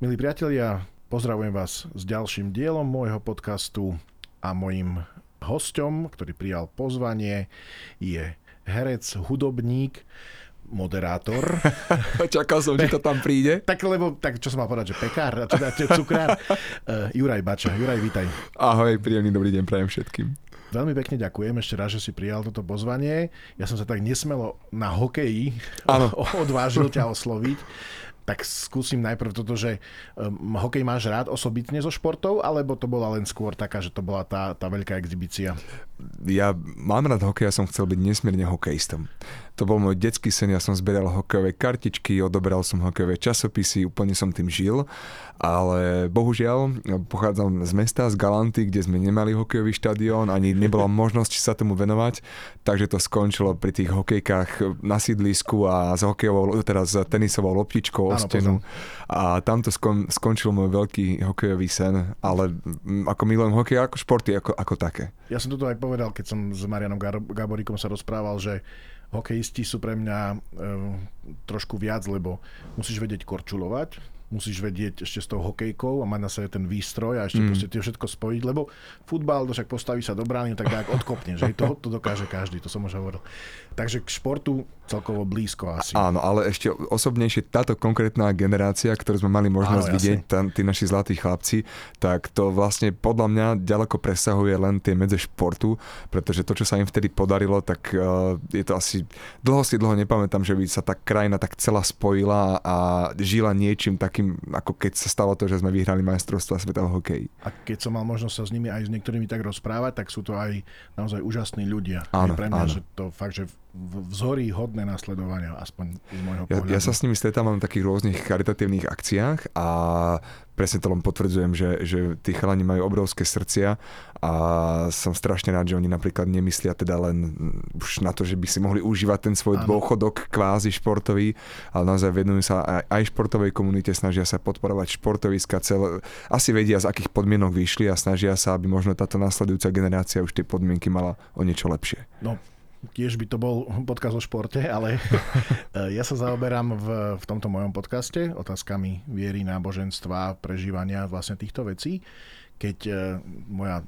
Milí priatelia, pozdravujem vás s ďalším dielom môjho podcastu a mojím hosťom, ktorý prijal pozvanie, je herec, hudobník, moderátor. Čakal som, že to tam príde. Tak lebo, čo som mal povedať, že pekár, cukrár, Juraj Bača. Juraj, vítaj. Ahoj, príjemný dobrý deň prajem všetkým. Veľmi pekne ďakujem ešte raz, že si prijal toto pozvanie. Ja som sa tak nesmelo na hokeji odvážil ťa osloviť. Tak skúsim najprv toto, že hokej máš rád osobitne zo športov, alebo to bola len skôr taká, že to bola tá veľká exhibícia? Ja mám rád hokej, ja som chcel byť nesmierne hokejistom. To bol môj detský sen, ja som zberal hokejové kartičky, odoberal som hokejové časopisy, úplne som tým žil, ale bohužiaľ pochádzam z mesta, z Galanty, kde sme nemali hokejový štadión, ani nebola možnosť sa tomu venovať, takže to skončilo pri tých hokejkách na sídlisku a s hokejovou, teraz s tenisovou loptičkou, stenu. A tamto skončil môj veľký hokejový sen, ale ako milujem hokej, ako športy, ako také. Ja som toto aj povedal, keď som s Mariánom Gaboríkom sa rozprával, že hokejisti sú pre mňa trošku viac, lebo musíš vedieť korčulovať, musíš vedieť ešte s tou hokejkou a mať na sebe ten výstroj a ešte proste tie všetko spojiť, lebo futbal, však postaví sa do brány, tak odkopne, že to dokáže každý, to som už hovoril. Takže k športu celkovo blízko asi. Áno, ale ešte osobnejšie táto konkrétna generácia, ktorú sme mali možnosť vidieť, tí naši zlatí chlapci, tak to vlastne podľa mňa ďaleko presahuje len tie medze športu, pretože to, čo sa im vtedy podarilo, tak je to asi, dlho nepamätám, že by sa tá krajina tak celá spojila a žila niečím takým, ako keď sa stalo to, že sme vyhrali majstrovstvá sveta v hokeji. A keď som mal možnosť sa s nimi aj s niektorými tak rozprávať, tak sú to aj naozaj úžasní ľudia. Áno, pre mňa, že to fakt, že vzory hodné nasledovania, aspoň z môjho pohľadu. Ja sa s nimi stretávam v takých rôznych charitatívnych akciách a presne to len potvrdzujem, že tí chalani majú obrovské srdcia a som strašne rád, že oni napríklad nemyslia teda len už na to, že by si mohli užívať ten svoj dôchodok kvázi športový, ale naozaj venujú sa aj športovej komunite, snažia sa podporovať športoviska, asi vedia, z akých podmienok vyšli a snažia sa, aby možno táto nasledujúca generácia už tie podmienky mala o niečo lepšie. No. Tiež by to bol podcast o športe, ale ja sa zaoberám v tomto mojom podcaste otázkami viery, náboženstva, prežívania vlastne týchto vecí. Keď moja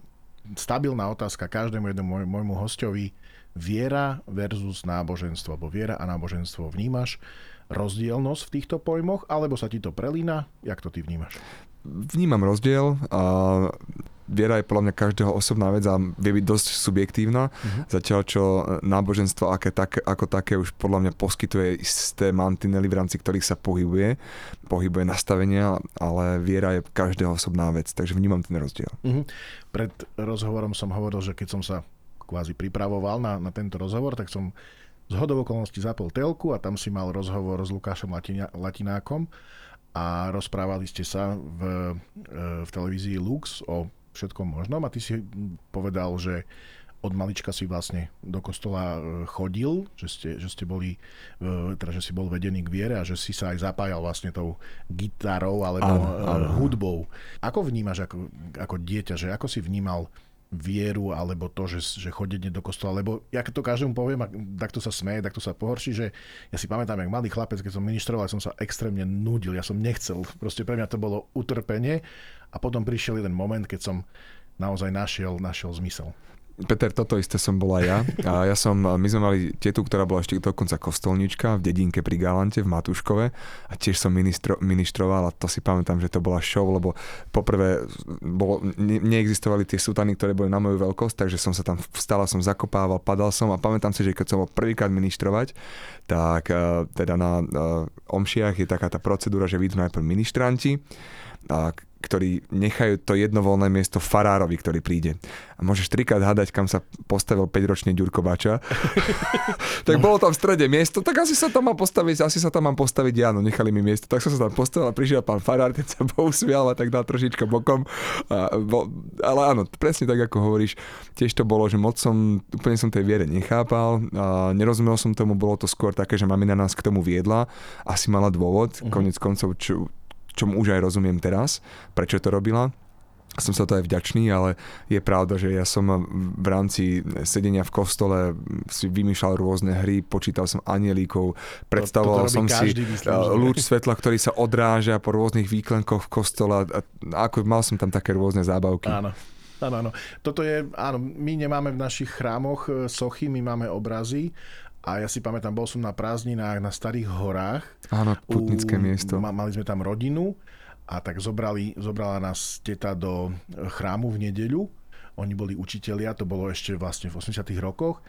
stabilná otázka každému jednému môjmu hosťovi: viera versus náboženstvo, bo viera a náboženstvo, vnímaš rozdielnosť v týchto pojmoch, alebo sa ti to prelína? Jak to ty vnímaš? Vnímam rozdiel. Viera je podľa mňa každého osobná vec a vie byť dosť subjektívna, zatiaľ čo náboženstvo ako také už podľa mňa poskytuje isté mantinely, v rámci ktorých sa pohybuje nastavenia, ale viera je každého osobná vec, takže vnímam ten rozdiel. Pred rozhovorom som hovoril, že keď som sa kvázi pripravoval na tento rozhovor, tak som z hodou okolností zapol telku a tam si mal rozhovor s Lukášom Latinákom a rozprávali ste sa v televízii Lux o všetkom možnom a ty si povedal, že od malička si vlastne do kostola chodil, že si bol vedený k viere a že si sa aj zapájal vlastne tou gitarou alebo hudbou. Ako vnímaš ako dieťa, že ako si vnímal vieru alebo to, že chodenie do kostola, lebo ja to každému poviem a takto sa smeje, takto sa pohorší, že ja si pamätám, jak malý chlapec, keď som ministroval, som sa extrémne nudil, ja som nechcel, proste pre mňa to bolo utrpenie a potom prišiel jeden moment, keď som naozaj našiel zmysel. Peter, toto isté som bola ja. A my sme mali tetu, ktorá bola ešte dokonca kostolnička v dedinke pri Galante v Matúškove a tiež som ministroval a to si pamätám, že to bola show, lebo poprvé neexistovali tie sutany, ktoré boli na moju veľkosť, takže som sa tam vstala, som zakopával, padal som a pamätám si, že keď som bol prvýkrát ministrovať, tak teda na omšiach je taká tá procedúra, že vidíme najprv ministranti, ktorí nechajú to jednovoľné miesto farárovi, ktorý príde. A môžeš trikrát hádať, kam sa postavil 5-ročný Jurko Bača. Tak bolo tam v strede miesto, tak asi sa tam mám postaviť ja, no nechali mi miesto. Tak som sa tam postavil a prišiel pán farár, ten sa pousmial a tak dal trošička bokom. Ale áno, presne tak, ako hovoríš. Tiež to bolo, že úplne som tej viere nechápal. Nerozumel som tomu, bolo to skôr také, že mamina nás k tomu viedla. Asi mala dôvod, koniec koncov, čomu už aj rozumiem teraz, prečo to robila. som sa to aj vďačný, ale je pravda, že ja som v rámci sedenia v kostole si vymýšľal rôzne hry, počítal som anielíkov, predstavoval som si lúč svetla, ktorý sa odráža po rôznych výklenkoch v kostole a ako mal som tam také rôzne zábavky. Áno. Áno, áno. Toto je, áno, my nemáme v našich chrámoch sochy, my máme obrazy a ja si pamätám, bol som na prázdninách na Starých Horách. Áno, putnické miesto. Mali sme tam rodinu a tak zobrala nás teta do chrámu v nedeľu. Oni boli učitelia, to bolo ešte vlastne v 80. rokoch.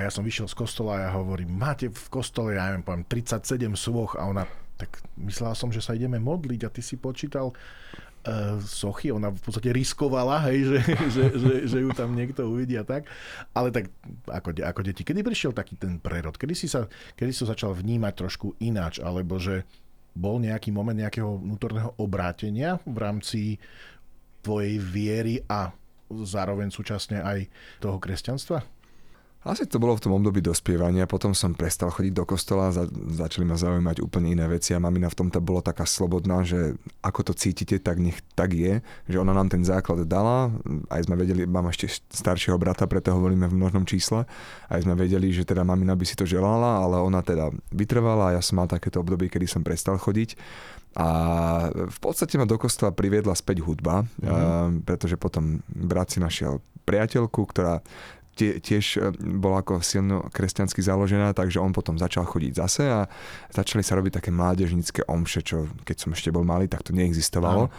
A ja som vyšiel z kostola a ja hovorím, máte v kostole, ja neviem, poviem, 37 svoch a ona, tak myslela som, že sa ideme modliť a ty si počítal sochy, ona v podstate riskovala, hej, že ju tam niekto uvidí a tak. Ale tak ako deti, kedy prišiel taký ten prerod? Kedy si začal vnímať trošku ináč, alebo že bol nejaký moment nejakého vnútorného obrátenia v rámci tvojej viery a zároveň súčasne aj toho kresťanstva? Asi to bolo v tom období dospievania, potom som prestal chodiť do kostola a začali ma zaujímať úplne iné veci a mamina v tomto bola taká slobodná, že ako to cítite, tak nech tak je, že ona nám ten základ dala, aj sme vedeli, mám ešte staršieho brata, preto hovoríme v množnom čísle, aj sme vedeli, že teda mamina by si to želala, ale ona teda vytrvala a ja som mal takéto obdobie, kedy som prestal chodiť. A v podstate ma do kostola priviedla späť hudba, pretože potom brat si našiel priateľku, ktorá tiež bola ako silno kresťansky založená, takže on potom začal chodiť zase a začali sa robiť také mládežnícke omše, čo keď som ešte bol malý, tak to neexistovalo.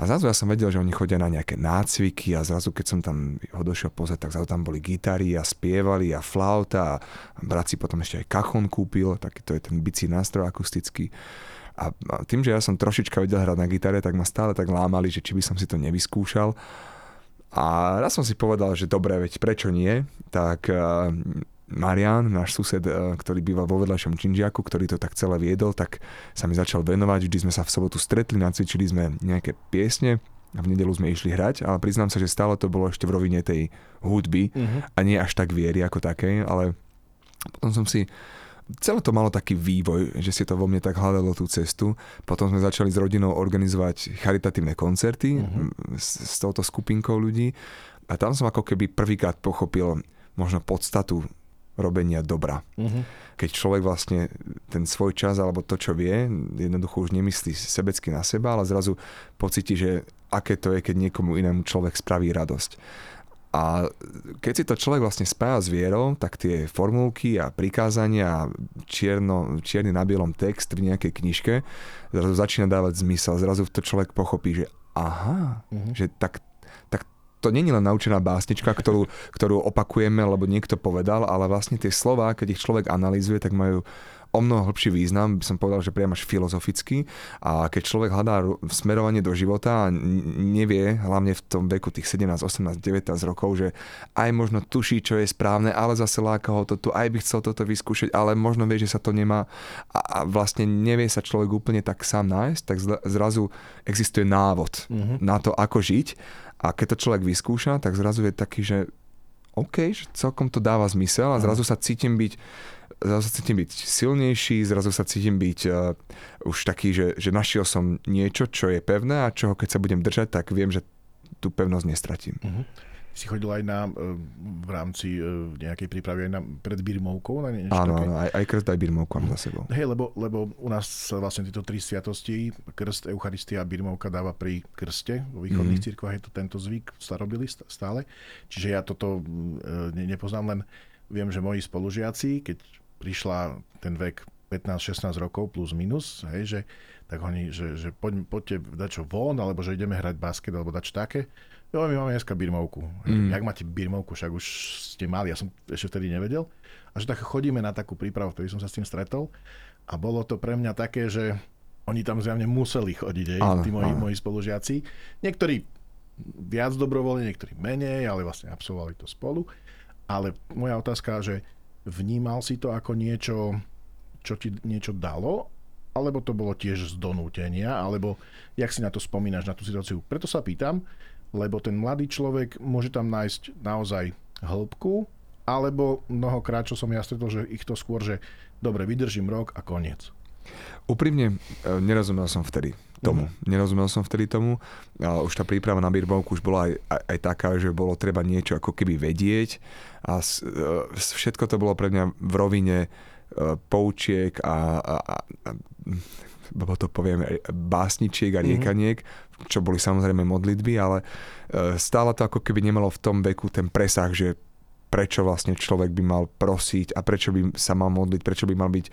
A zrazu ja som vedel, že oni chodia na nejaké nácviky a zrazu, keď som tam ho došiel pozrieť, tak zrazu tam boli gitary a spievali a flauta a brat si potom ešte aj kachon kúpil, taký to je ten bicí nástroj akustický. A tým, že ja som trošička vedel hrať na gitare, tak ma stále tak lámali, že či by som si to nevyskúšal. A raz som si povedal, že dobre, veď prečo nie, tak Marián, náš sused, ktorý býval vo vedľajšom Činžiaku, ktorý to tak celé viedol, tak sa mi začal venovať, vždy sme sa v sobotu stretli, nacvičili sme nejaké piesne a v nedeľu sme išli hrať, ale priznám sa, že stále to bolo ešte v rovine tej hudby a nie až tak viery ako takej, ale potom som si... Celé to malo taký vývoj, že si to vo mne tak hľadalo tú cestu. Potom sme začali s rodinou organizovať charitatívne koncerty s touto skupinkou ľudí a tam som ako keby prvýkrát pochopil možno podstatu robenia dobra. Keď človek vlastne ten svoj čas alebo to, čo vie, jednoducho už nemyslí sebecky na seba, ale zrazu pocíti, že aké to je, keď niekomu inému človek spraví radosť. A keď si to človek vlastne spája s vierou, tak tie formulky a prikázania, čierny na bielom text v nejakej knižke, zrazu začína dávať zmysel. Zrazu to človek pochopí, že aha, že tak to nie je len naučená básnička, ktorú opakujeme, lebo niekto povedal, ale vlastne tie slová, keď ich človek analyzuje, tak majú o mnoho hlbší význam, by som povedal, že priam až filozofický. A keď človek hľadá smerovanie do života a nevie, hlavne v tom veku tých 17, 18, 19 rokov, že aj možno tuší, čo je správne, ale zase láka ho toto, aj by chcel toto vyskúšať, ale možno vie, že sa to nemá a vlastne nevie sa človek úplne tak sám nájsť, tak zrazu existuje návod na to, ako žiť. A keď to človek vyskúša, tak zrazu je taký, že OK, že celkom to dáva zmysel a zrazu sa cítim byť silnejší, zrazu sa cítim byť už taký, že našiel som niečo, čo je pevné a čoho keď sa budem držať, tak viem, že tú pevnosť nestratím. Si chodil aj na, v rámci nejakej prípravy aj na, pred birmovkou? Na niečo áno, také? Áno, aj krst, aj birmovku mám za sebou. Hej, lebo u nás sa vlastne tieto tri sviatosti, krst, eucharistia a birmovka dáva pri krste. Vo východných cirkvách je to tento zvyk, starobili stále. Čiže ja toto nepoznám, len viem, že moji spolužiaci, keď prišla ten vek 15-16 rokov plus minus, hej, že, tak oni, že poďte dačo von, alebo že ideme hrať basket, alebo dačo také. Jo, my máme dneska birmovku. Jak máte birmovku, však už ste mali, ja som ešte vtedy nevedel. A že tak chodíme na takú prípravu, vtedy som sa s tým stretol. A bolo to pre mňa také, že oni tam zjavne museli chodiť, tí moji spolužiaci. Niektorí viac dobrovoľne, niektorí menej, ale vlastne absolvovali to spolu. Ale moja otázka, že vnímal si to ako niečo, čo ti niečo dalo? Alebo to bolo tiež z donútenia? Alebo jak si na to spomínaš, na tú situáciu? Preto sa pýtam, lebo ten mladý človek môže tam nájsť naozaj hĺbku, alebo mnohokrát, čo som ja stretol, že ich to skôr, že dobre, vydržím rok a koniec. Úprimne, nerozumel som vtedy tomu. Nerozumel som vtedy tomu. A už tá príprava na birbovku už bola aj taká, že bolo treba niečo ako keby vedieť a všetko to bolo pre mňa v rovine poučiek a lebo to poviem, básničiek a riekaniek, čo boli samozrejme modlitby, ale stále to ako keby nemalo v tom veku ten presah, že prečo vlastne človek by mal prosiť a prečo by sa mal modliť, prečo by mal byť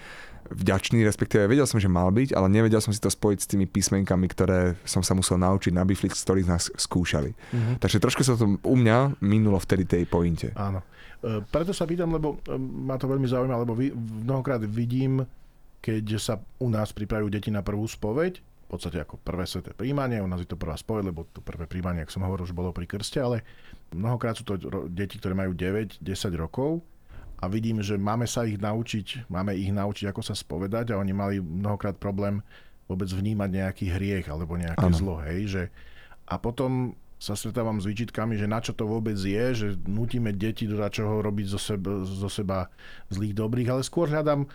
vďačný, respektíve vedel som, že mal byť, ale nevedel som si to spojiť s tými písmenkami, ktoré som sa musel naučiť na biflix, ktorých nás skúšali. Takže trošku sa to u mňa minulo vtedy tej pointe. Áno. Preto sa pýtam, lebo ma to veľmi zaujíma, lebo mnohokrát vidím, keď sa u nás pripravujú deti na prvú spoveď, v podstate ako prvé sväté príjmanie, u nás je to prvá spoveď, lebo to prvé príjmanie, ako som hovoril, už bolo pri krste, ale mnohokrát sú to deti, ktoré majú 9-10 rokov a vidím, že máme ich naučiť, ako sa spovedať a oni mali mnohokrát problém vôbec vnímať nejaký hriech alebo nejaké zlo, hej, že a potom sa stretávam s výčitkami, že na čo to vôbec je, že nutíme deti do čoho robiť zo seba zlých dobrých, ale skôr hľadám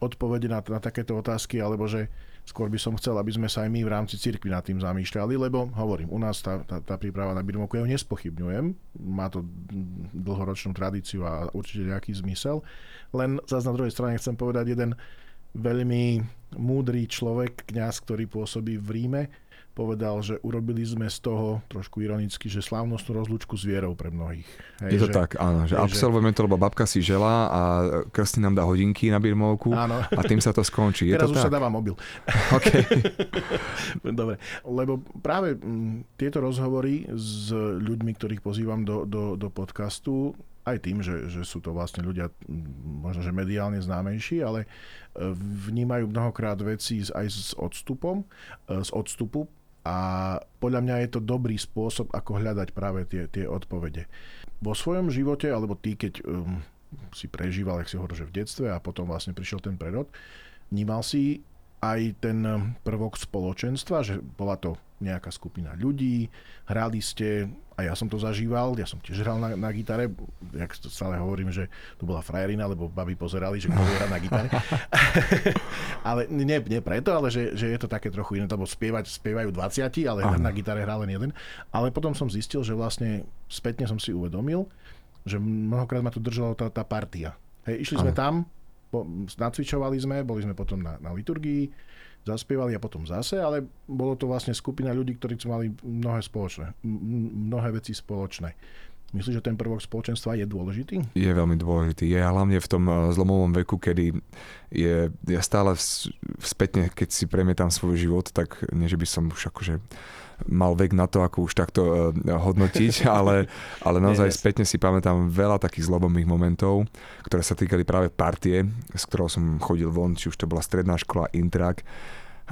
odpovede na takéto otázky, alebo že skôr by som chcel, aby sme sa aj my v rámci cirkvi nad tým zamýšľali, lebo hovorím, u nás tá príprava na birmovku, ja ju nespochybňujem, má to dlhoročnú tradíciu a určite nejaký zmysel, len zase na druhej strane chcem povedať, jeden veľmi múdry človek, kňaz, ktorý pôsobí v Ríme, povedal, že urobili sme z toho, trošku ironicky, že slávnostnú rozlúčku s vierou pre mnohých. Hej, je to tak, áno, že absolvujeme to, lebo babka si želá a krstný nám dá hodinky na birmovku a tým sa to skončí. Teraz už sa dáva mobil. Okay. Dobre, lebo práve tieto rozhovory s ľuďmi, ktorých pozývam do podcastu, aj tým, že sú to vlastne ľudia možno, že mediálne známejší, ale vnímajú mnohokrát veci aj z odstupu a podľa mňa je to dobrý spôsob, ako hľadať práve tie odpovede. Vo svojom živote, alebo ty, keď si prežíval, jak si hovoril, že v detstve a potom vlastne prišiel ten prerod, vnímal si aj ten prvok spoločenstva, že bola to nejaká skupina ľudí, hrali ste, a ja som to zažíval, ja som tiež hral na gitare, jak stále hovorím, že tu bola frajerina, lebo babi pozerali, že kto hrá na gitare. Ale nie preto, ale že je to také trochu iné, lebo spievajú 20, ale na gitare hrá len jeden. Ale potom som zistil, že vlastne spätne som si uvedomil, že mnohokrát ma tu držala tá partia. Hej, išli sme tam, nacvičovali sme, boli sme potom na liturgii, zaspievali a potom zase, ale bolo to vlastne skupina ľudí, ktorí mali mnohé veci spoločné. Myslíš, že ten prvok spoločenstva je dôležitý? Je veľmi dôležitý. Je hlavne v tom zlomovom veku, kedy ja stále spätne, keď si premietam svoj život, tak nie, že by som už akože mal vek na to, ako už takto hodnotiť, ale naozaj spätne si pamätám veľa takých zlobomých momentov, ktoré sa týkali práve partie, z ktorou som chodil von, či už to bola stredná škola, intrak.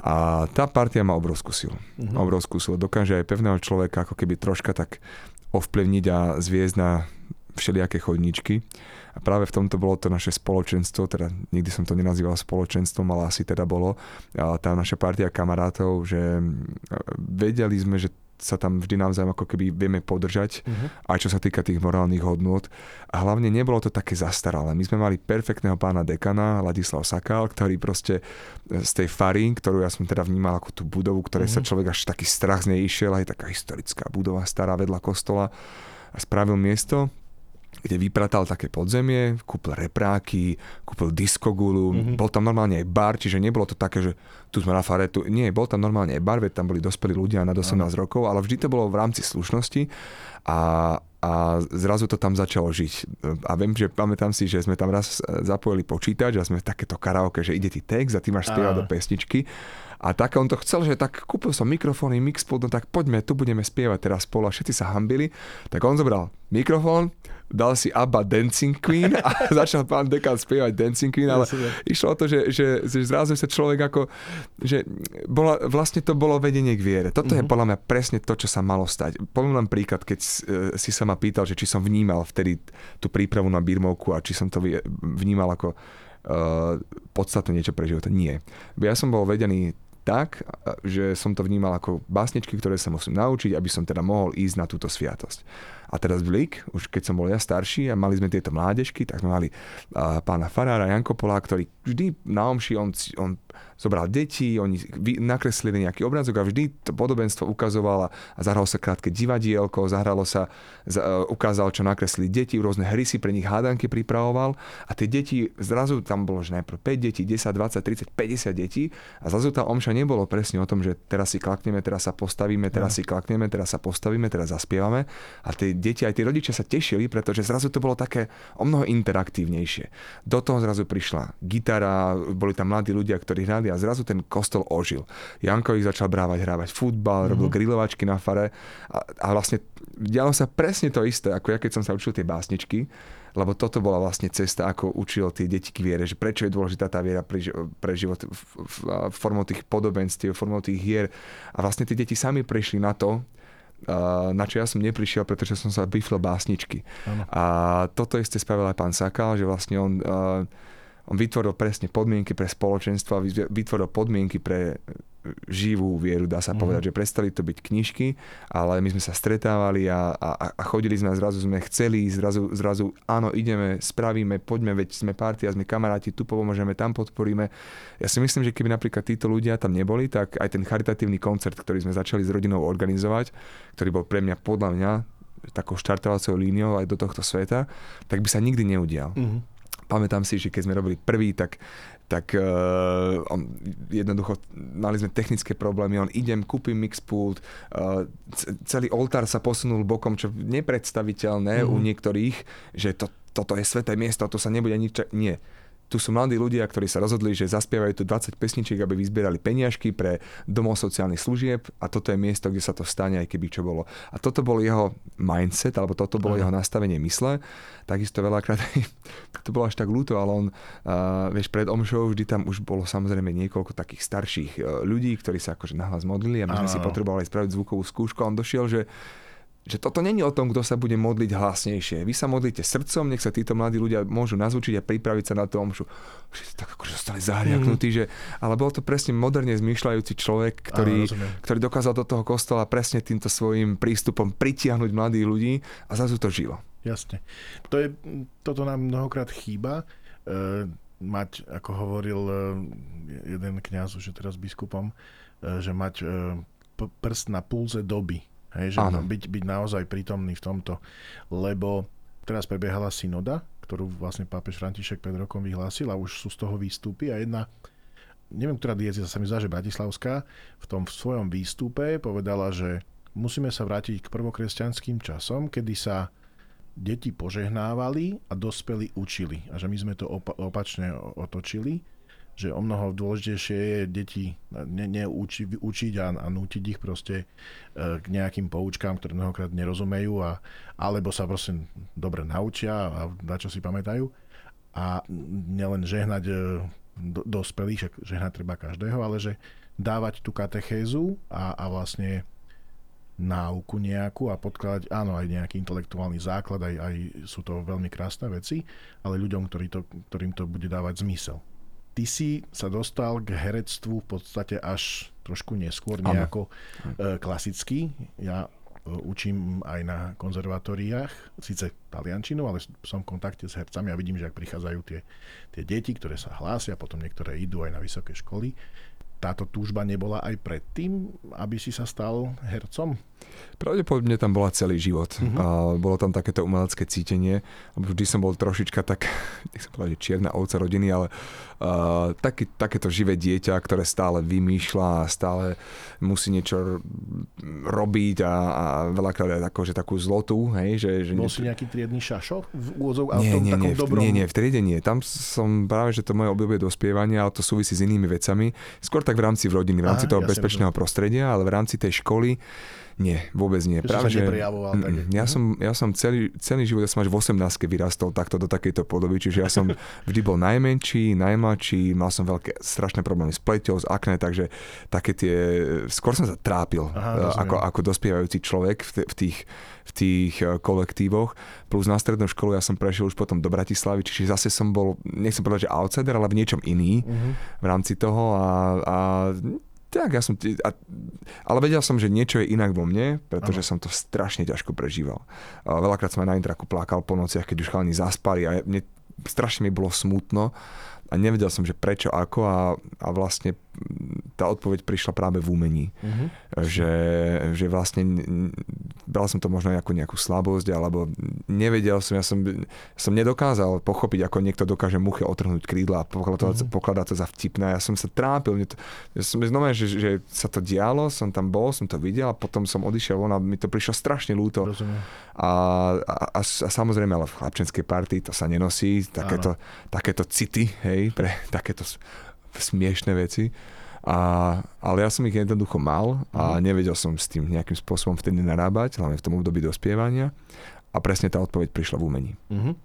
A tá partia má obrovskú silu. Obrovskú silu. Dokáže aj pevného človeka ako keby troška tak ovplyvniť a zviezť na všelijaké chodničky. A práve v tomto bolo to naše spoločenstvo, teda nikdy som to nenazýval spoločenstvom, ale asi teda bolo tá naša partia kamarátov, že vedeli sme, že sa tam vždy navzájom ako keby vieme podržať, aj čo sa týka tých morálnych hodnôt. A hlavne nebolo to také zastaralé. My sme mali perfektného pána dekana, Ladislav Sakal, ktorý proste z tej fary, ktorú ja som teda vnímal ako tú budovu, ktorej sa človek až taký strach z nej išiel, aj taká historická budova, stará vedľa kostola, a spravil miesto, kde vypratal také podzemie, kúpil repráky, kúpil diskogulu, bol tam normálne aj bar, čiže nebolo to také, že tu sme na fare, tu... Nie, bol tam normálne aj bar, veď tam boli dospelí ľudia nad 18 rokov, ale vždy to bolo v rámci slušnosti a zrazu to tam začalo žiť. A viem, že pamätám si, že sme tam raz zapojili počítač a sme takéto karaoke, že ide ti text a ty máš spievať do pesničky. A tak on to chcel, že tak kúpil som mikrofóny, mixpult, no tak poďme, tu budeme spievať teraz spolu a všetci sa hambili. Tak on zobral mikrofón, dal si ABBA Dancing Queen a začal pán dekan spievať Dancing Queen, ale išlo o to, že zrazu sa človek ako, že vlastne to bolo vedenie k viere. Toto je podľa mňa presne to, čo sa malo stať. Poviem len príklad, keď si sa ma pýtal, že či som vnímal vtedy tú prípravu na birmovku a či som to vnímal ako podstatné niečo pre života. Nie. Ja som bol vedený tak, že som to vnímal ako básničky, ktoré sa musím naučiť, aby som teda mohol ísť na túto sviatosť. A teraz Blík, už keď som bol ja starší a mali sme tieto mládežky, tak sme mali pána farára Janko Polák, ktorý vždy na omši, on zobral deti, oni nakreslili nejaký obrázok a vždy to podobenstvo ukazoval a zahralo sa krátke divadielko, ukázal, čo nakreslili deti, rôzne hry si pre nich hádanky pripravoval a tie deti, zrazu tam bolo, že najprv 5 detí, 10, 20, 30, 50 detí a zrazu tá omša nebolo presne o tom, že teraz si klakneme, teraz sa postavíme, teraz si klakneme, teraz sa postavíme, teraz zaspievame a tie deti aj tí rodičia sa tešili, pretože zrazu to bolo také o mnoho interaktívnejšie. Do toho zrazu prišla gitara, boli tam mladí ľudia, ktorí hrali a zrazu ten kostol ožil. Janko ich začal hrávať futbal, robil grilovačky na fare a vlastne dialo sa presne to isté, ako ja keď som sa učil tie básničky, lebo toto bola vlastne cesta, ako učil tie deti k viere, že prečo je dôležitá tá viera pre život formou tých podobenstiev, formou tých hier a vlastne tie deti sami prišli na to, na čo ja som neprišiel, pretože som sa biflil básničky. Ano. A toto isté spravil aj pán Sakal, že vlastne on vytvoril presne podmienky pre spoločenstvo, vytvoril podmienky pre živú vieru, dá sa povedať, že prestali to byť knižky, ale my sme sa stretávali a chodili sme a zrazu sme chceli, zrazu áno, ideme, spravíme, poďme, veď sme partia, sme kamaráti, tu pomôžeme, tam podporíme. Ja si myslím, že keby napríklad títo ľudia tam neboli, tak aj ten charitatívny koncert, ktorý sme začali s rodinou organizovať, ktorý bol pre mňa, podľa mňa, takou štartovacou líniou aj do tohto sveta, tak by sa nikdy neudial. Pamätám si, že keď sme robili prvý, tak jednoducho mali sme technické problémy, idem, kúpim mixpult, celý oltár sa posunul bokom, čo nepredstaviteľné u niektorých, že toto je sveté miesto, to sa nebude nič... Nie. Tu sú mladí ľudia, ktorí sa rozhodli, že zaspievajú tu 20 pesničiek, aby vyzbierali peniažky pre domov sociálnych služieb a toto je miesto, kde sa to stane, aj keby čo bolo. A toto bol jeho mindset, alebo toto bolo jeho nastavenie mysle. Takisto veľakrát, to bolo až tak ľúto, ale on, pred omšou vždy tam už bolo samozrejme niekoľko takých starších ľudí, ktorí sa akože nahlas modlili a my sme si potrebovali spraviť zvukovú skúšku a on došiel, že toto není o tom, kto sa bude modliť hlasnejšie. Vy sa modlíte srdcom, nech sa títo mladí ľudia môžu nazvučiť a pripraviť sa na tú omšu. Všetci tak akože zostali zahriaknutí, že... Ale bol to presne moderne zmýšľajúci človek, ktorý dokázal do toho kostola presne týmto svojím prístupom pritiahnuť mladých ľudí a zrazu to žilo. Jasne. Toto nám mnohokrát chýba. Mať, ako hovoril jeden kňaz, už je teraz biskupom, že mať prst na pulze doby. Hej, že byť naozaj prítomný v tomto, lebo teraz prebiehala synoda, ktorú vlastne pápež František pred rokom vyhlásil a už sú z toho výstupy a jedna, neviem, ktorá diecéza, sa mi zdá, že bratislavská, v svojom výstupe povedala, že musíme sa vrátiť k prvokresťanským časom, kedy sa deti požehnávali a dospelí učili a že my sme to opačne otočili, že o mnoho dôležitejšie je deti učiť a nútiť ich proste k nejakým poučkám, ktoré mnohokrát nerozumejú, alebo sa proste dobre naučia a na čo si pamätajú. A nielen žehnať dospelých, žehnať treba každého, ale že dávať tú katechézu a vlastne náuku nejakú a podkladať aj nejaký intelektuálny základ, aj sú to veľmi krásne veci, ale ľuďom, ktorým to bude dávať zmysel. Ty si sa dostal k herectvu v podstate až trošku neskôr, nejako klasicky. Ja učím aj na konzervatóriách, síce taliančinu, ale som v kontakte s hercami a vidím, že ak prichádzajú tie deti, ktoré sa hlásia, potom niektoré idú aj na vysoké školy. Táto túžba nebola aj predtým, aby si sa stal hercom? Pravdepodobne tam bola celý život. Bolo tam takéto umelecké cítenie. Vždy som bol trošička tak, nechcem povedať, čierna ovca rodiny, ale takéto živé dieťa, ktoré stále vymýšľa a stále musí niečo robiť a veľakrát aj takú zlotu. Hej, že bol si nejaký triedny šašo? Nie, v triede nie. Tam som práve, že to moje obdobie dospievania, ale to súvisí s inými vecami. Skôr tak v rámci rodiny, v rámci toho bezpečného prostredia, ale v rámci tej školy nie, vôbec nie. Práve, že ja som celý život, ja som až v 18-ke vyrastol takto do takejto podoby, čiže ja som vždy bol najmenší, najmladší, mal som veľké strašné problémy s pleťou, s akné, takže také tie, skôr som sa trápil ako dospievajúci človek v tých kolektívoch. Plus na strednú školu ja som prešiel už potom do Bratislavy, čiže zase som bol, nechcem povedať, že outsider, ale v niečom iný v rámci toho a tak, ale vedel som, že niečo je inak vo mne, pretože som to strašne ťažko prežíval. Veľakrát som aj na intraku plakal po nociach, keď už chalani zaspali a mne strašne mi bolo smutno a nevedel som, že prečo, ako a vlastne tá odpoveď prišla práve v umení. Mm-hmm. Že vlastne bral som to možno ako nejakú slabosť, alebo nevedel som, ja som nedokázal pochopiť, ako niekto dokáže muche otrhnúť krídla a pokladať to za vtipné. Ja som sa trápil, že sa to dialo, som tam bol, som to videl a potom som odišiel von a mi to prišlo strašne ľúto. A samozrejme, ale v chlapčenskej partii to sa nenosí, takéto city, hej, pre takéto smiešné veci. Ale ja som ich jednoducho mal a nevedel som s tým nejakým spôsobom vtedy narábať, hlavne v tom období dospievania. A presne tá odpoveď prišla v umení. Uh-huh.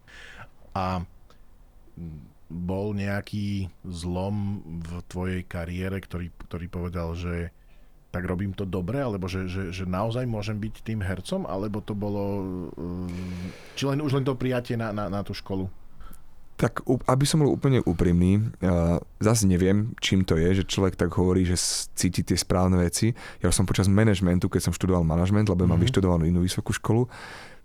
A bol nejaký zlom v tvojej kariére, ktorý povedal, že tak robím to dobre, alebo že naozaj môžem byť tým hercom, alebo to bolo či len to prijatie na tú školu? Tak aby som bol úplne úprimný, zase neviem, čím to je, že človek tak hovorí, že cíti tie správne veci. Ja som počas manažmentu, keď som študoval manažment, lebo mám vyštudovanú inú vysokú školu,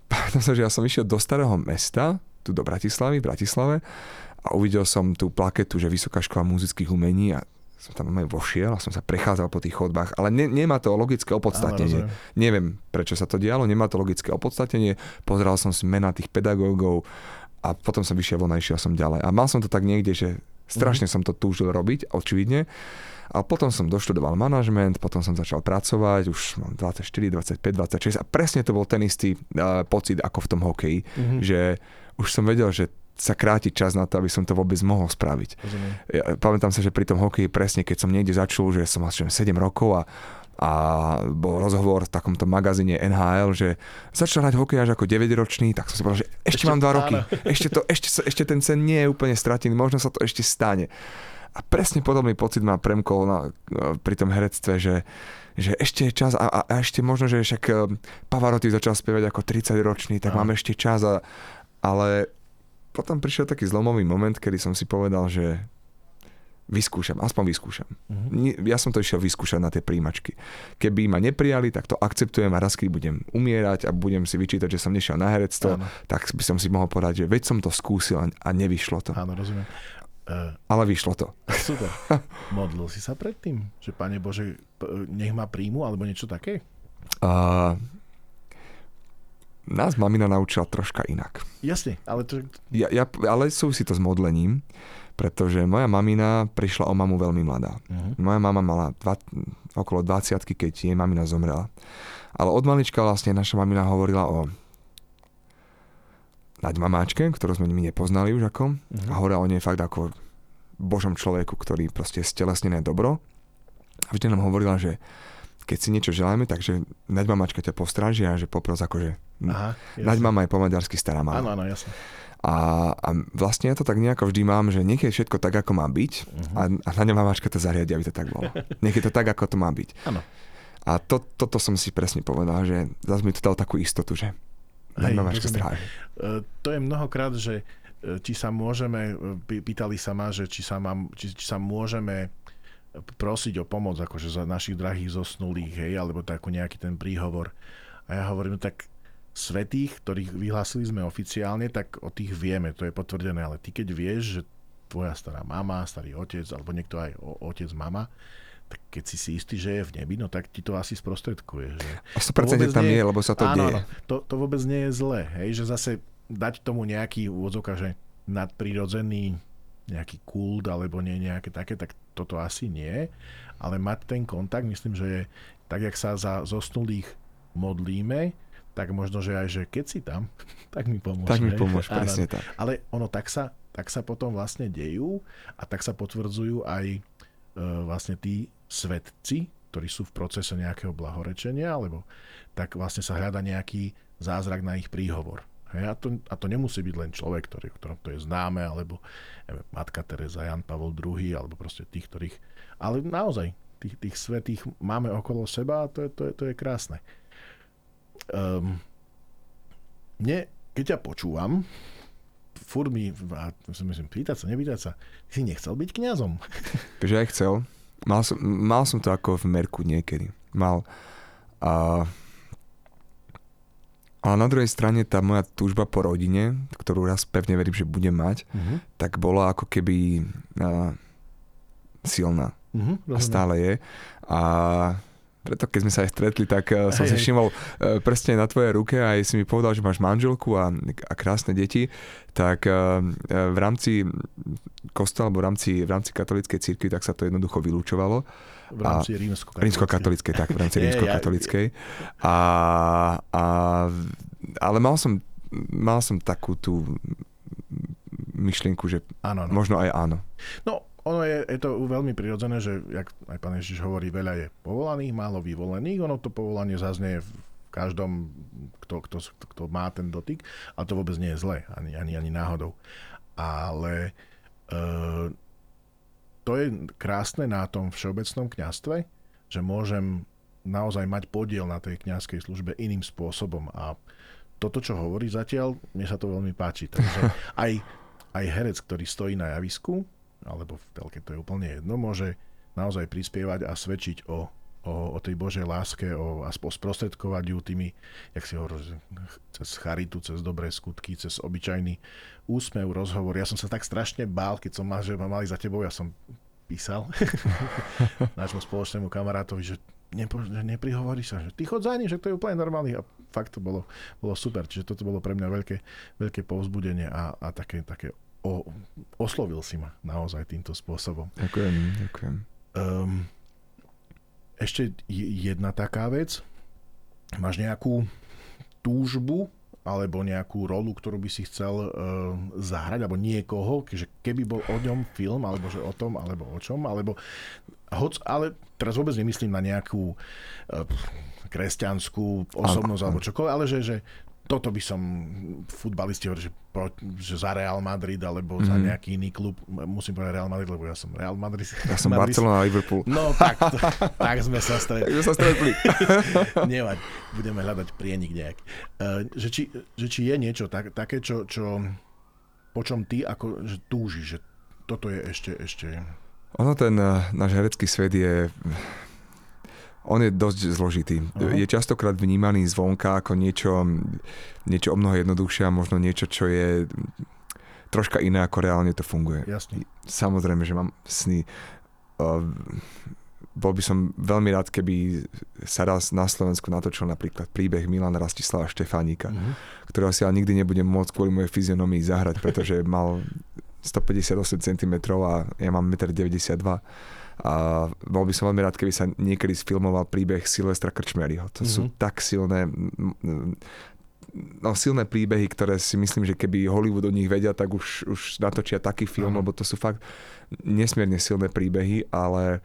pamätám sa, že ja som išiel do Starého Mesta, tu do Bratislavy, v Bratislave, a uvidel som tú plaketu, že Vysoká škola múzických umení a som tam aj vošiel a som sa prechádzal po tých chodbách, ale nemá to logické opodstatnenie. Neviem, prečo sa to dialo, nemá to logické opodstatnenie. Pozeral som si mená tých pedagógov, a potom som vyšiel von a išiel som ďalej. A mal som to tak niekde, že strašne som to túžil robiť, očividne. A potom som doštudoval manažment, potom som začal pracovať, už mám 24, 25, 26 a presne to bol ten istý pocit ako v tom hokeji, že už som vedel, že sa kráti čas na to, aby som to vôbec mohol spraviť. Ja pamätám sa, že pri tom hokeji presne, keď som niekde začul, že som mal 7 rokov a bol rozhovor v takomto magazíne NHL, že začal hrať hokej až ako 9-ročný, tak som si povedal, že ešte mám 2 roky, ešte ten sen nie je úplne stratený, možno sa to ešte stane. A presne podobný pocit ma premkol pri tom herectve, že ešte je čas a ešte možno, že však Pavarotti začal spievať ako 30-ročný, tak mám ešte čas, ale potom prišiel taký zlomový moment, kedy som si povedal, že aspoň vyskúšam. Ja som to išiel vyskúšať na tie príjmačky. Keby ma neprijali, tak to akceptujem a raz, keď budem umierať a budem si vyčítať, že som nešiel na herectvo, tak by som si mohol povedať, že veď som to skúsil a nevyšlo to. Áno, rozumiem. Ale vyšlo to. Super. Modlil si sa predtým, že Pane Bože, nech ma príjmu, alebo niečo také? Nás mamina naučila troška inak. Jasne, ale to... ale súvisí to s modlením. Pretože moja mamina prišla o mamu veľmi mladá. Moja mama mala okolo 20-ky, keď jej mamina zomrela. Ale od malička vlastne naša mamina hovorila o naďmamáčke, ktorú sme my nepoznali už ako. A hovorila o nej fakt ako božom človeku, ktorý proste je stelesnené dobro. A vždy nám hovorila, že keď si niečo želáme, takže naďmamáčka ťa postráži a že popros akože... Aha, naďmama je po maďarsky stará mama. Áno, jasne. A vlastne ja to tak nejako vždy mám, že nech je všetko tak, ako má byť a na nemámačka to zariadi, aby to tak bolo. Nech je to tak, ako to má byť. Ano. A toto som si presne povedal, že zase mi to dal takú istotu, že nemámačka stráži. To je mnohokrát, že či sa môžeme, pýtali sa ma, že či sa môžeme prosiť o pomoc, akože za našich drahých zosnulých, hej, alebo takú nejaký ten príhovor. A ja hovorím, tak svätých, ktorých vyhlásili sme oficiálne, tak o tých vieme, to je potvrdené, ale ty keď vieš, že tvoja stará mama, starý otec, alebo niekto aj otec, mama, tak keď si si istý, že je v nebi, no tak ti to asi sprostredkuje. Že? A 100% tam nie je, lebo sa to deje. To vôbec nie je zlé, hej, že zase dať tomu nejaký úvodzok, že nadprirodzený nejaký kult, alebo nie nejaké také, tak toto asi nie, ale mať ten kontakt, myslím, že je tak, jak sa za zosnulých modlíme, tak možno, že aj, že keď si tam, tak mi pomôžeš. Tak mi pomôžeš, presne tak. Ale ono, tak sa potom vlastne dejú a tak sa potvrdzujú aj vlastne tí svedci, ktorí sú v procese nejakého blahorečenia, alebo tak vlastne sa hľadá nejaký zázrak na ich príhovor. A to nemusí byť len človek, ktorom to je známe, alebo neviem, Matka Teresa, Jan Pavol II, alebo proste tých, ktorých... Ale naozaj, tých svätých máme okolo seba a to je krásne. Keď ťa počúvam, furt mi pýtať sa, ty si nechcel byť kňazom. Takže aj chcel. Mal som to ako v merku niekedy. Mal. A Ale na druhej strane tá moja túžba po rodine, ktorú raz pevne verím, že budem mať, tak bola ako keby silná. A stále je. A preto keď sme sa aj stretli, tak som si všimol prstne na tvojej ruke a aj si mi povedal, že máš manželku a krásne deti, tak v rámci kostola alebo v rámci katolíckej cirkvi tak sa to jednoducho vylúčovalo. V rámci rímskokatolíckej. Tak, v rámci rímskokatolíckej. Ale mal som takú tú myšlienku, že áno. Možno aj áno. No, ono je to veľmi prirodzené, že jak aj pán Ježiš hovorí, veľa je povolaných, málo vyvolených. Ono to povolanie zaznie v každom, kto má ten dotyk. A to vôbec nie je zlé, ani náhodou. Ale to je krásne na tom všeobecnom kňazstve, že môžem naozaj mať podiel na tej kňazskej službe iným spôsobom. A toto, čo hovorí zatiaľ, mne sa to veľmi páči. Takže aj herec, ktorý stojí na javisku, alebo v telke, to je úplne jedno, môže naozaj prispievať a svedčiť o tej Božej láske, a sprostredkovať ju tými, jak si hovoril, cez charitu, cez dobré skutky, cez obyčajný úsmev, rozhovor. Ja som sa tak strašne bál, keď som mal, že ma mali za tebou, ja som písal nášmu spoločnému kamarátovi, že neprihovoríš sa, že ty chod za ním, že to je úplne normálny. A fakt to bolo super, čiže toto bolo pre mňa veľké povzbudenie a také oslovil si ma naozaj týmto spôsobom. Ďakujem. Ešte jedna taká vec. Máš nejakú túžbu alebo nejakú rolu, ktorú by si chcel zahrať, alebo niekoho, že keby bol o ňom film, alebo že o tom, alebo o čom, ale teraz vôbec nemyslím na nejakú kresťanskú osobnosť alebo čokoľvek, ale že toto by som futbalisti hovoril, že za Real Madrid alebo za nejaký iný klub. Musím povedať Real Madrid, lebo ja som Real Madrid. Ja som Barcelona a Liverpool. No tak, tak sme sa stretli. Nevadí, budeme hľadať prienik nejak. Že či je niečo také, čo po čom ty ako že túžiš, že toto je ešte... Ono ten náš herecký svet je... On je dosť zložitý. Uh-huh. Je častokrát vnímaný zvonka ako niečo o mnoho jednoduchšie a možno niečo, čo je troška iné, ako reálne to funguje. Jasne. Samozrejme, že mám sny. Bol by som veľmi rád, keby sa raz na Slovensku natočil napríklad príbeh Milana Rastislava Štefánika, ktorého si ale nikdy nebudem môcť kvôli mojej fyzionomii zahrať, pretože mal 158 cm a ja mám 1,92 m. A bol by som veľmi rád, keby sa niekedy sfilmoval príbeh Silvestra Krčmeryho. To sú tak silné príbehy, ktoré si myslím, že keby Hollywood o nich vedel, tak už natočia taký film, lebo to sú fakt nesmierne silné príbehy, ale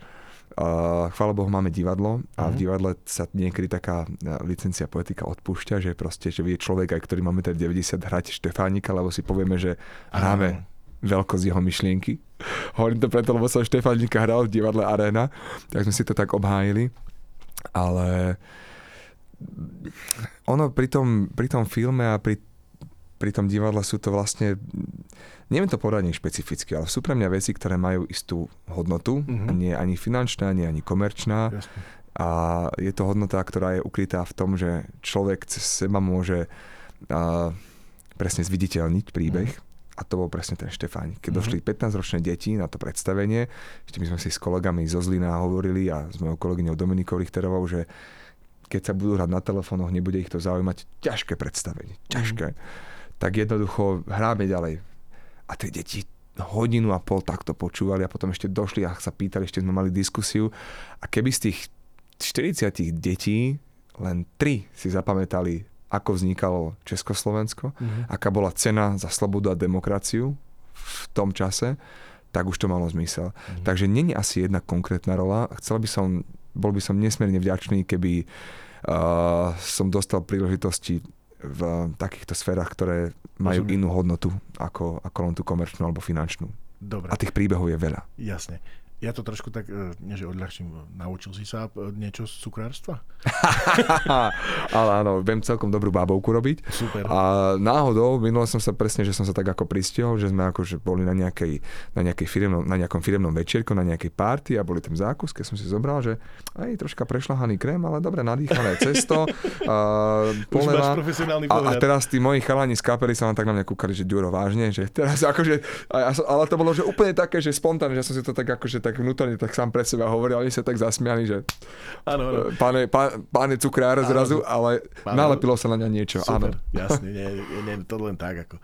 chvála Bohu máme divadlo a v divadle sa niekedy taká licencia poetika odpúšťa, že proste, že vie človek, aj ktorý má 1,90 m, hrať Štefánika, lebo si povieme, že hráme veľkosť jeho myšlienky. Hovorím to preto, lebo som Štefánika hral v divadle Arena, tak sme si to tak obhájili. Ale ono pri tom filme a pri tom divadle sú to vlastne, neviem to povedať nie špecificky, ale sú pre mňa veci, ktoré majú istú hodnotu, nie ani finančná, nie ani komerčná. Jasne. A je to hodnota, ktorá je ukrytá v tom, že človek cez seba môže presne zviditeľniť príbeh. A to bol presne ten Štefánik. Keď došli 15-ročné deti na to predstavenie, ešte my sme si s kolegami zo Zlína hovorili a s mojou kolegyňou Dominikou Lichterovou, že keď sa budú hrať na telefónoch, nebude ich to zaujímať. Ťažké predstavenie. Ťažké. Tak jednoducho hráme ďalej. A tie deti hodinu a pol takto počúvali a potom ešte došli a sa pýtali, ešte sme mali diskusiu. A keby z tých 40 detí len 3 si zapamätali, ako vznikalo Československo, aká bola cena za slobodu a demokraciu v tom čase, tak už to malo zmysel. Takže nie je asi jedna konkrétna rola. Bol by som nesmierne vďačný, keby som dostal príležitosti v takýchto sférach, ktoré majú inú hodnotu ako len tú komerčnú alebo finančnú. Dobre. A tých príbehov je veľa. Jasne. Ja to trošku tak, neže odľahčím, naučil si sa niečo z cukrárstva? Ale áno, viem celkom dobrú bábovku robiť. Super. A náhodou, minul som sa presne, že som sa tak ako pristihol, že sme akože boli na nejakom firemnom večierku, na nejakej party a boli tam zákus, keď som si zobral, že aj troška prešľahaný krém, ale dobre nadýchané cesto. Poleva, a teraz tí moji chalani z kapely sa vám tak na mňa kúkali, že Ďuro, vážne, že teraz akože, ale to bolo že úplne také, že spontánne, že som si to tak akože tak vnútorne, tak sám pre seba hovoril, oni sa tak zasmiali, že áno. Páne cukrár zrazu, ale páne, nalepilo sa na ňa niečo. Super, áno. Jasne, nie, to len tak ako.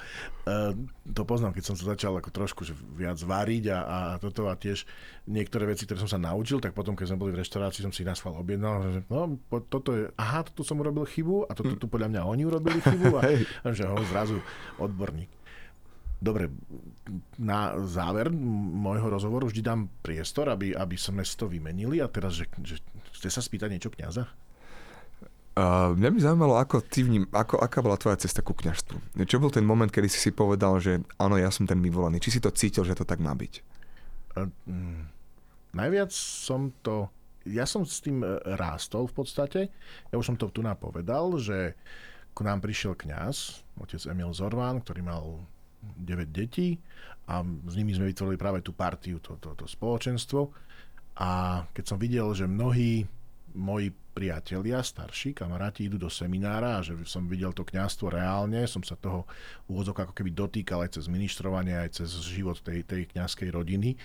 To poznám, keď som sa začal ako trošku že viac variť a toto a tiež niektoré veci, ktoré som sa naučil, tak potom, keď sme boli v reštaurácii, som si ich nasval objednal, že no, toto je, aha, toto som urobil chybu a toto tu podľa mňa oni urobili chybu a že ho zrazu odborník. Dobre, na záver môjho rozhovoru vždy dám priestor, aby sme si to vymenili a teraz, že chcete sa spýtať niečo kňaza? Mňa by zaujímalo, aká bola tvoja cesta ku kňažstvu? Čo bol ten moment, kedy si povedal, že áno, ja som ten vyvolený? Či si to cítil, že to tak má byť? Najviac som to... Ja som s tým rástol v podstate. Ja už som to tu napovedal, že k nám prišiel kňaz, otec Emil Zorván, ktorý mal 9 detí a s nimi sme vytvorili práve tú partiu, to spoločenstvo a keď som videl, že mnohí moji priatelia, starší kamaráti idú do seminára a že som videl to kňazstvo reálne, som sa toho úvodzok ako keby dotýkal aj cez ministrovanie, aj cez život tej kňazskej rodiny.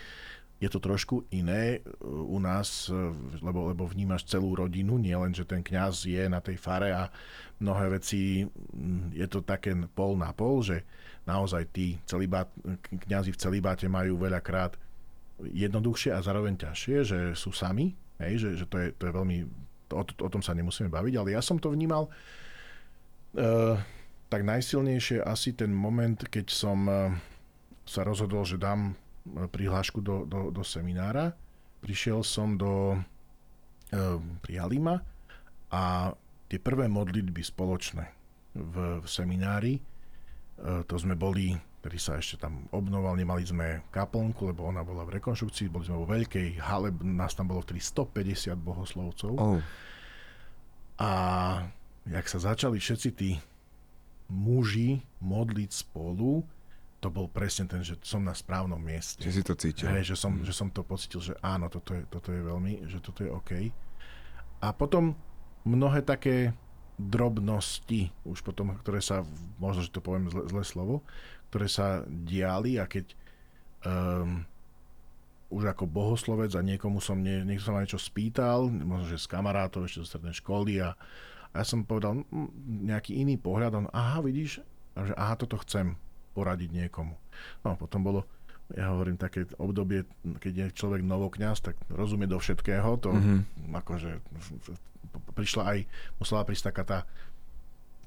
Je to trošku iné u nás, lebo vnímaš celú rodinu, nie len, že ten kňaz je na tej fare a mnohé veci je to také pol na pol, že naozaj tí kňazi v celibáte majú veľakrát jednoduchšie a zároveň ťažšie, že sú sami, hej, že to je veľmi, o tom sa nemusíme baviť, ale ja som to vnímal tak najsilnejšie asi ten moment, keď som sa rozhodol, že dám prihlášku do seminára. Prišiel som do Prialima a tie prvé modlitby spoločné v seminári, to sme boli, ktorý sa ešte tam obnoval, nemali sme kaplnku, lebo ona bola v rekonštrukcii, boli sme vo veľkej hale, nás tam bolo vtedy 150 bohoslovcov. Oh. A jak sa začali všetci tí muži modliť spolu, to bol presne ten, že som na správnom mieste. Čiže si to cítil. Že som to pocítil, že áno, toto je veľmi, že toto je OK. A potom mnohé také drobnosti, už potom, ktoré sa, možno, že to poviem zlé slovo, ktoré sa diali a keď už ako bohoslovec a niekto sa ma niečo spýtal, možno, že s kamarátov ešte zo strednej školy a ja som povedal nejaký iný pohľad, on, aha, vidíš, a že aha, toto chcem poradiť niekomu. No potom bolo, ja hovorím, také obdobie, keď je človek novokňaz, tak rozumie do všetkého, to akože musela prísť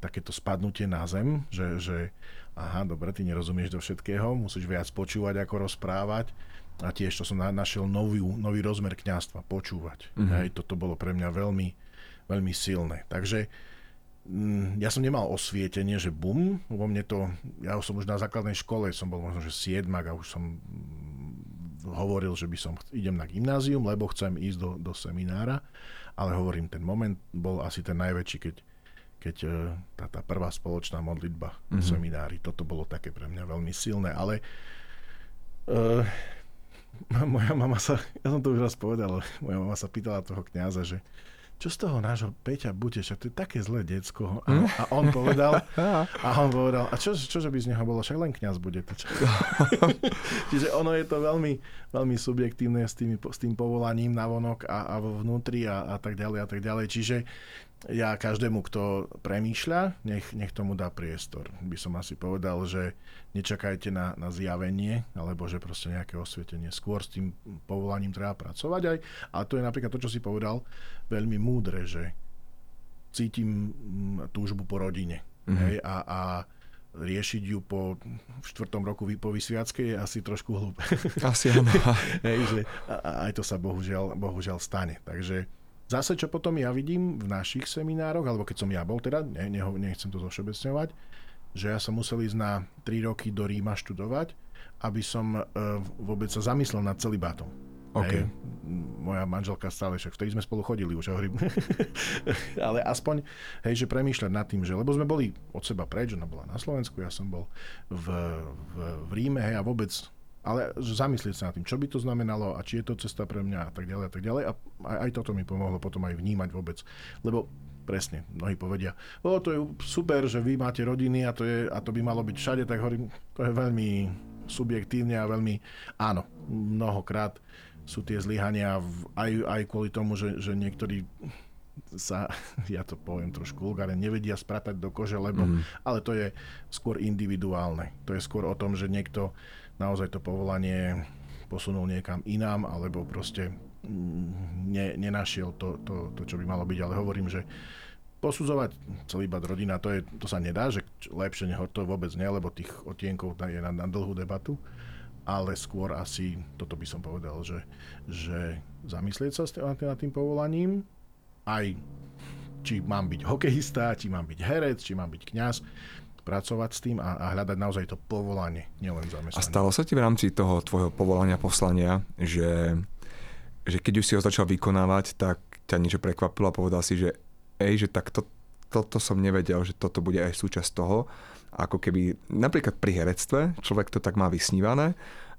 takéto spadnutie na zem, že aha, dobre, ty nerozumieš do všetkého, musíš viac počúvať, ako rozprávať a tiež to som našiel nový rozmer kňazstva, počúvať. Hej, toto bolo pre mňa veľmi, veľmi silné. Takže ja som nemal osvietenie, že bum, vo mne to, ja som už na základnej škole, som bol možno, že siedmak a už som hovoril, že idem na gymnázium, lebo chcem ísť do seminára, ale hovorím, ten moment bol asi ten najväčší, keď tá prvá spoločná modlitba v seminári, toto bolo také pre mňa veľmi silné, ale moja mama sa, ja som to už raz povedal, moja mama sa pýtala toho kňaza, že čo z toho nášho Peťa bude, však to je také zlé decko. A on povedal, a čože by z neho bolo, však len kňaz bude. Čiže ono je to veľmi, veľmi subjektívne s tým povolaním navonok a vnútri a tak ďalej a tak ďalej. Čiže ja každému, kto premýšľa, nech tomu dá priestor. By som asi povedal, že nečakajte na zjavenie, alebo že proste nejaké osvietenie. Skôr s tým povolaním treba pracovať aj. A to je napríklad to, čo si povedal, veľmi múdre, že cítim túžbu po rodine. Hej, a riešiť ju po 4. roku po vysviackej je asi trošku hlúpe. Asi áno. Aj to sa bohužiaľ stane. Takže zase, čo potom ja vidím v našich seminároch, alebo keď som ja bol teda, nechcem to zovšeobecňovať, že ja som musel ísť na 3 roky do Ríma študovať, aby som vôbec sa zamyslel nad celibátom. Okay. Moja manželka stále, však vtedy sme spolu chodili už, hovorím. Ale aspoň, hej, že premýšľať nad tým, že, lebo sme boli od seba preč, ona bola na Slovensku, ja som bol v Ríme, hej, a vôbec, ale zamyslieť sa nad tým, čo by to znamenalo a či je to cesta pre mňa a tak ďalej, a aj toto mi pomohlo potom aj vnímať vôbec, lebo presne, mnohí povedia, to je super, že vy máte rodiny a to by malo byť všade, tak hovorím, to je veľmi subjektívne a veľmi, áno, mnohokrát sú tie zlyhania aj kvôli tomu, že niektorí sa, ja to poviem trošku vulgárne, nevedia spratať do kože, lebo, ale to je skôr individuálne. To je skôr o tom, že niekto naozaj to povolanie posunul niekam inám, alebo proste nenašiel to, čo by malo byť, ale hovorím, že posudzovať celibát rodina, to sa nedá, že lepšie to vôbec nie, lebo tých odtienkov je na dlhú debatu. Ale skôr asi, toto by som povedal, že zamyslieť sa nad tým povolaním, aj či mám byť hokejista, či mám byť herec, či mám byť kňaz, pracovať s tým a hľadať naozaj to povolanie, nielen zamestnanie. A stalo sa ti v rámci toho tvojho povolania, poslania, že keď už si ho začal vykonávať, tak ťa niečo prekvapilo a povedal si, že tak toto som nevedel, že toto bude aj súčasť toho, ako keby napríklad pri herectve človek to tak má vysnívané,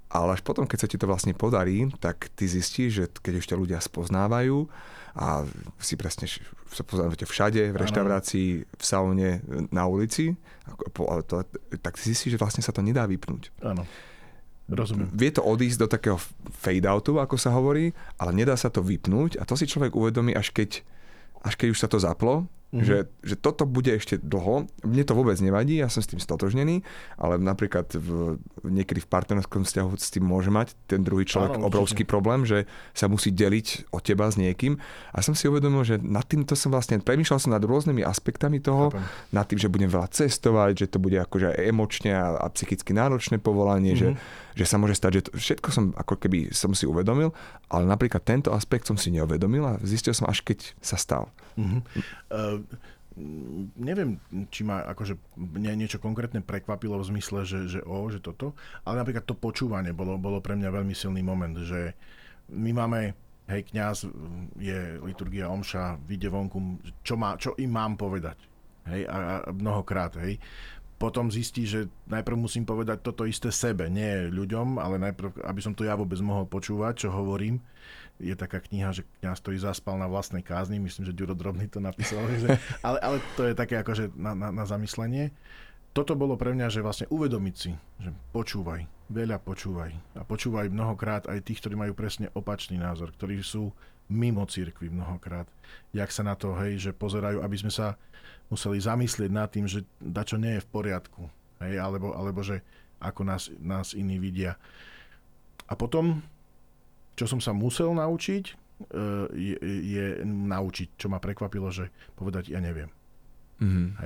ale až potom, keď sa ti to vlastne podarí, tak ty zistíš, že keď ešte ľudia spoznávajú a si presne sa poznávate všade, v reštaurácii, v saune, na ulici, tak ty zistíš, že vlastne sa to nedá vypnúť. Áno. Rozumiem. Vie to odísť do takého fade-outu, ako sa hovorí, ale nedá sa to vypnúť a to si človek uvedomí, až keď už sa to zaplo, že toto bude ešte dlho. Mne to vôbec nevadí, ja som s tým stotožnený, ale napríklad niekedy v partnerskom vzťahu s tým môže mať ten druhý človek obrovský problém, že sa musí deliť o teba s niekým. A som si uvedomil, že nad týmto som vlastne premýšľal som nad rôznymi aspektami toho, nad tým, že budem veľa cestovať, že to bude akože emočne a psychicky náročné povolanie, že sa môže stať, že všetko som ako keby som si uvedomil, ale napríklad tento aspekt som si neuvedomil a zistil som až keď sa stal. Neviem, či ma akože niečo konkrétne prekvapilo v zmysle, že toto, ale napríklad to počúvanie bolo pre mňa veľmi silný moment, že my máme, hej, kňaz je liturgia omša, vyjde vonku, čo im mám povedať, hej, a mnohokrát, hej. Potom zistí, že najprv musím povedať toto isté sebe, nie ľuďom, ale najprv, aby som to ja vôbec mohol počúvať, čo hovorím. Je taká kniha, že kňaz stojí zaspal na vlastnej kázni, myslím, že Ďuro Drobný to napísal, ale to je také akože na zamyslenie. Toto bolo pre mňa, že vlastne uvedomiť si, že počúvaj, veľa počúvaj. A počúvaj mnohokrát aj tých, ktorí majú presne opačný názor, ktorí sú mimo cirkvi mnohokrát. Jak sa na to, hej, že pozerajú, aby sme sa museli zamyslieť nad tým, že dačo nie je v poriadku, hej, alebo že ako nás iní vidia. A potom, čo som sa musel naučiť, je naučiť, čo ma prekvapilo, že povedať, ja neviem.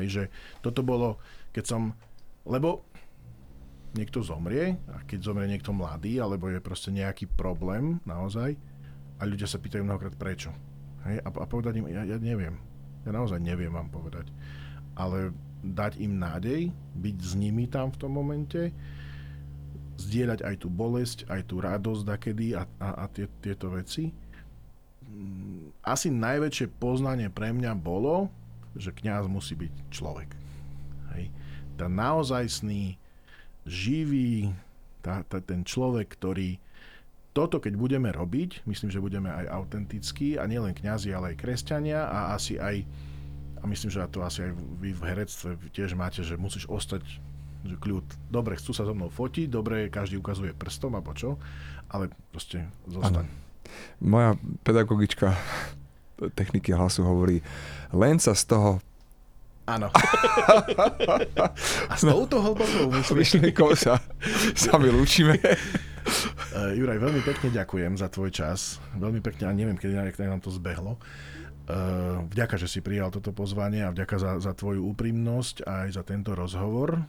Hej, že toto bolo, lebo niekto zomrie, a keď zomrie niekto mladý, alebo je proste nejaký problém naozaj, a ľudia sa pýtajú mnohokrát prečo. Hej, a povedať im, ja neviem. Ja naozaj neviem vám povedať. Ale dať im nádej, byť s nimi tam v tom momente, zdieľať aj tú bolesť, aj tú radosť dakedy a tieto veci. Asi najväčšie poznanie pre mňa bolo, že kňaz musí byť človek. Hej. Tá naozajstný, živý, ten človek, ktorý toto, keď budeme robiť, myslím, že budeme aj autentickí, a nielen kňazi, ale aj kresťania a asi aj, a myslím, že to asi aj vy v herectve tiež máte, že musíš ostať, že kľud. Dobre, chcú sa so mnou fotiť, dobre, každý ukazuje prstom alebo čo, ale proste zostaň. Ano. Moja pedagogička techniky hlasu hovorí, len sa z toho. Áno. A s touto hlbokou myšlienkou sa my lúčime. Juraj, veľmi pekne ďakujem za tvoj čas. Veľmi pekne, a neviem, kedy nám to zbehlo. Vďaka, že si prijal toto pozvanie a vďaka za tvoju úprimnosť a aj za tento rozhovor.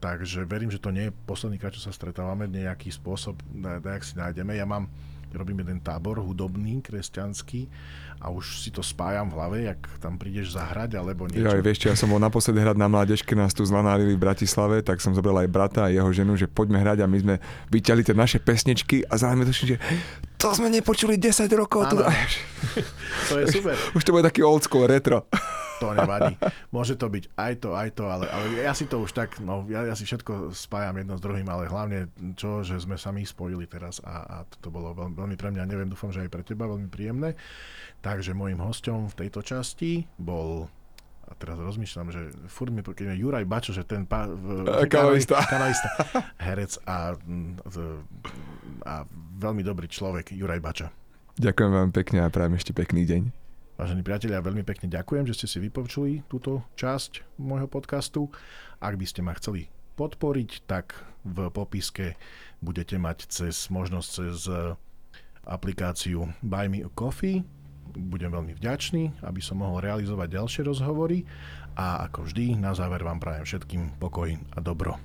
Takže verím, že to nie je posledný krát, čo sa stretávame. Nejaký spôsob, jak si nájdeme. Robím jeden tábor hudobný, kresťanský a už si to spájam v hlave, jak tam prídeš zahrať alebo niečo. Ja, vieš čo, ja som bol naposledy hrať na Mládežkynasta z Lanári v Bratislave, tak som zobral aj brata a jeho ženu, že poďme hrať a my sme vyťahli tie naše pesničky a zároveň tuším, že To sme nepočuli 10 rokov. Tu... To je super. Už to bude taký old school, retro. To nevadí. Môže to byť aj to, ale ja si to už tak, no ja si všetko spájam jedno s druhým, ale hlavne čo, že sme sa my spojili teraz a to bolo veľmi pre mňa, neviem, dúfam, že aj pre teba veľmi príjemné. Takže mojím hosťom v tejto časti bol, a teraz rozmýšľam, že furt mi pokiaľ Juraj Bača, že ten kanalista, herec a veľmi dobrý človek, Juraj Bača. Ďakujem vám pekne a prajem ešte pekný deň. Vážení priatelia, veľmi pekne ďakujem, že ste si vypočuli túto časť môjho podcastu. Ak by ste ma chceli podporiť, tak v popiske budete mať možnosť cez aplikáciu Buy Me a Coffee. Budem veľmi vďačný, aby som mohol realizovať ďalšie rozhovory. A ako vždy, na záver vám prajem všetkým pokoj a dobro.